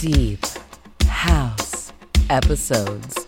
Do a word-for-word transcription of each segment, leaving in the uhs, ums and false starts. Deep House episodes.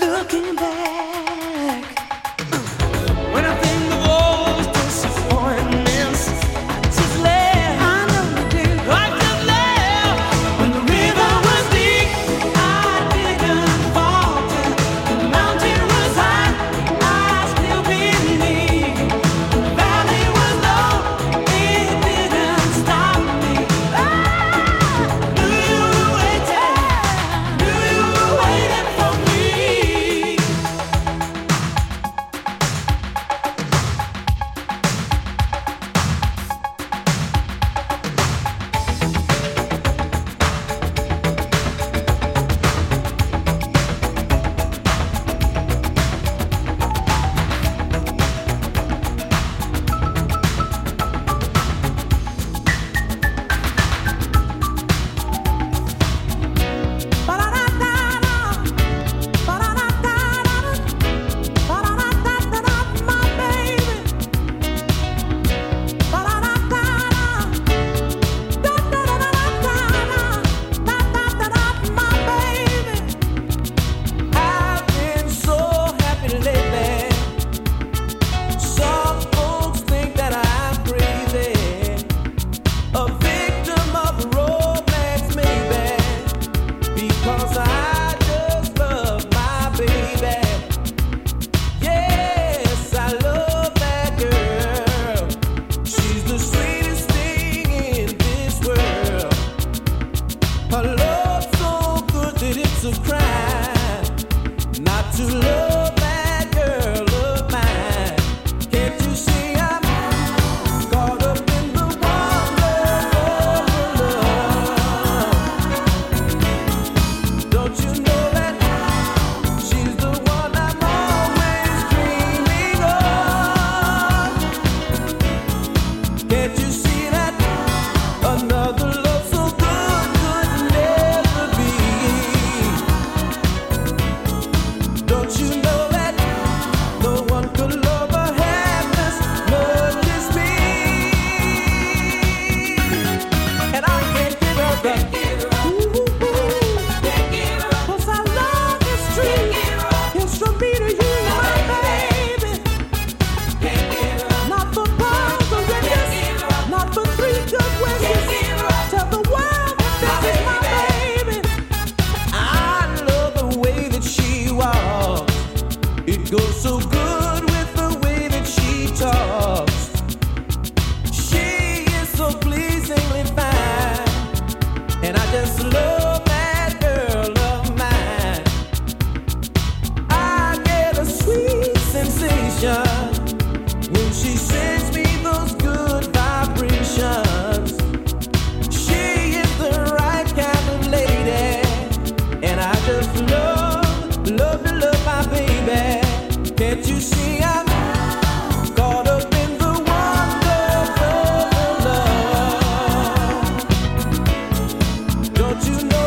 Looking back, when I think the world was Her love so good that it's a crime not to love that girl of mine. Can't you see I'm caught up in the wonder of love? Don't you know? Goes so good with the way that she talks. She is so pleasingly fine, and I just love that girl of mine. I get a sweet sensation when she sends me those good vibrations. She is the right kind of lady, and I just love, love to love my baby. Can't you see I'm caught up in the wonder of love? Don't you know?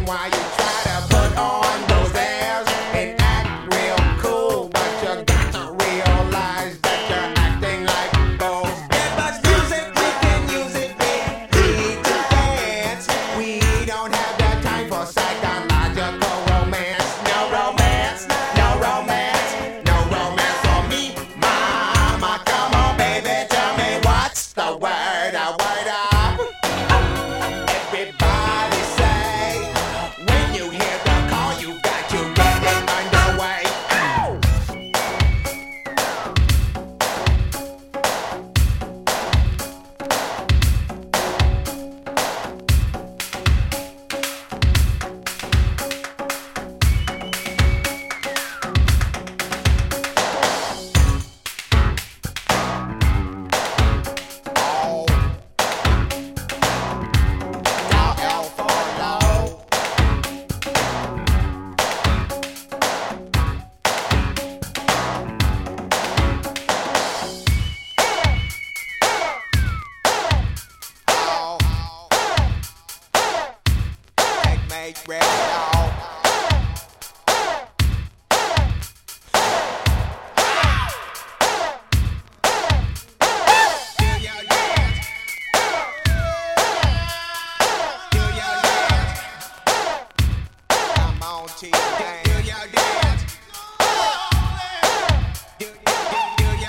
reason why you try to put on those airs and act real cool, but you got to realize that you're acting like those. And by music, we can use it, we need to dance. We don't have that time for psychological romance. No romance, no romance, no romance for me. Mama, come on, baby, tell me what's the word, a word of. Red dog. Come on, T gang. Do your dance. Do your dance. Do your dance.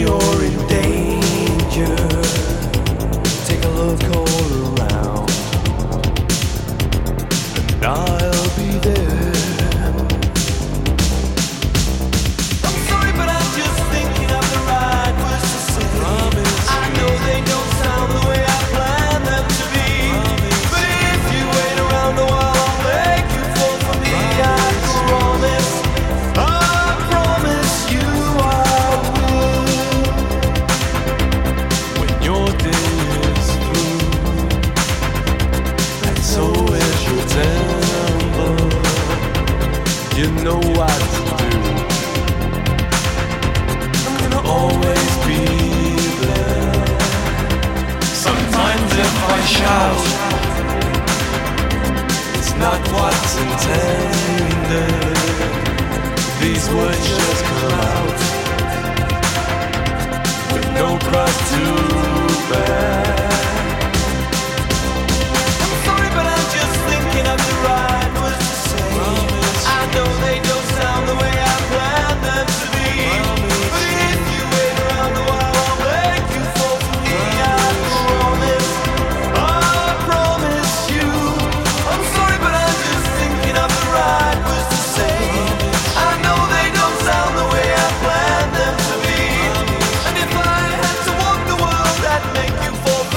you're in danger, take a love call around, and I'll be there. I'm sorry, but I'm just thinking of the right words to say. Promise I know they don't sound the way I planned them to be. Promise but if you wait around a while, I'll make you fall for me. I promise, I promise you I will. When your day is through, and so is your temper, you know what to do. I'm gonna always be there. Sometimes if I shout, not what's intended, these words just come out with no price to bear. I'm sorry, but I'm just thinking of the right words to say. Promise I know they don't sound the way I planned them to be. Promise but if you wait around a while, I'll make you fall for me. Promise I promise, I promise you. I'm sorry, right was to say, I know they don't sound the way I planned them to be. And if I had to walk the world, I'd make you fall.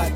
What?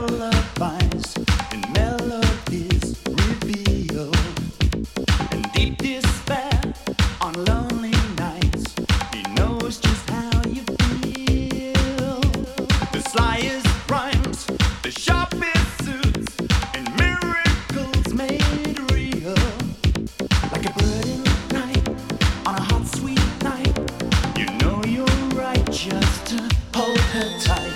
lullabies and melodies reveal. And deep despair on lonely nights, he knows just how you feel. The slyest rhymes, the sharpest suits, and miracles made real. Like a bird in the night, on a hot sweet night, you know you're right just to hold her tight.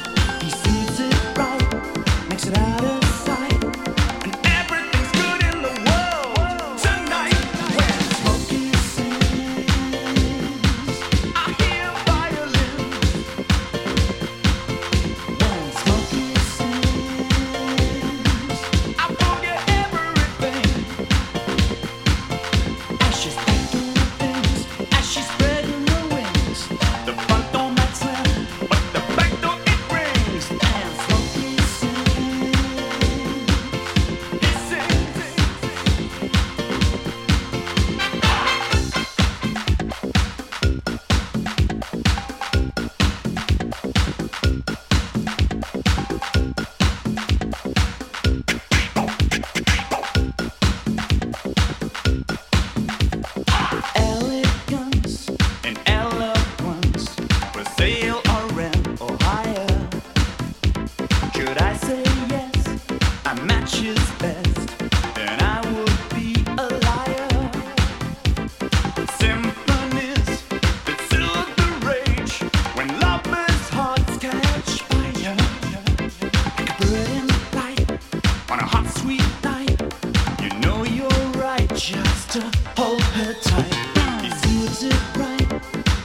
Just to hold her tight, he sees it right,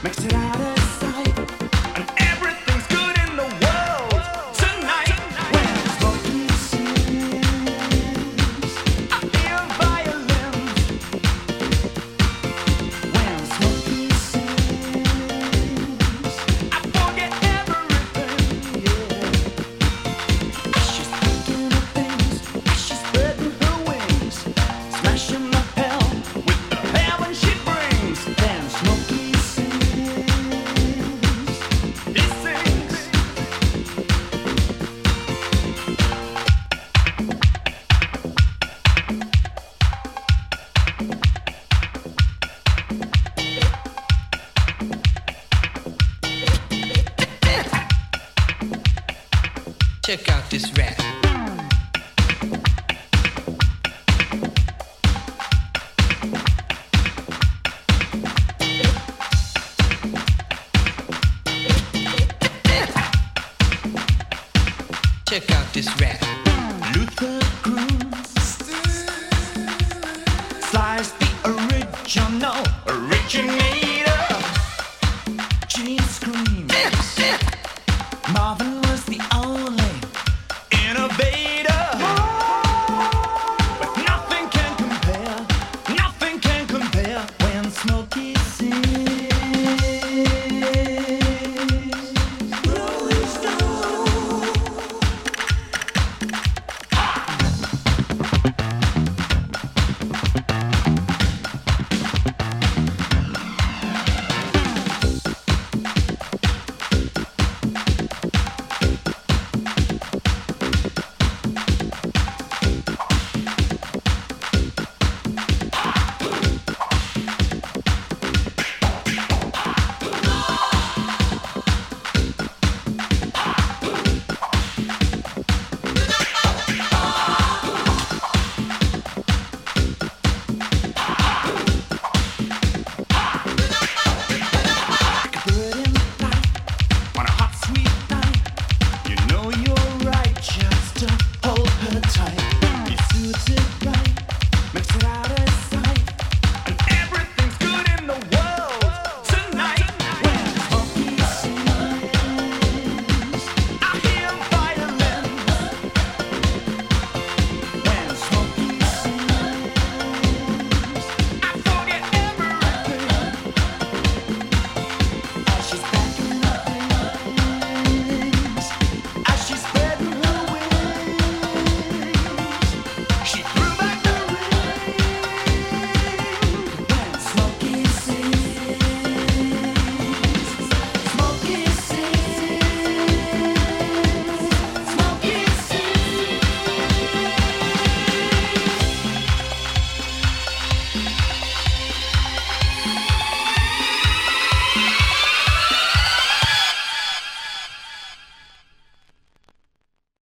makes it out of sight, and everything's good in the world tonight. When smoking sings, I hear violins. When smoking sings, I forget everything. Yeah. As she's thinking of things, as she's spreading her wings, smashing the check out this rap. Check out this rap. Luther Grooves Slice, the original originator. Gene Screams. Marvin was the only innovator, but nothing can compare, nothing can compare when Smokey sings. Rolling Stone.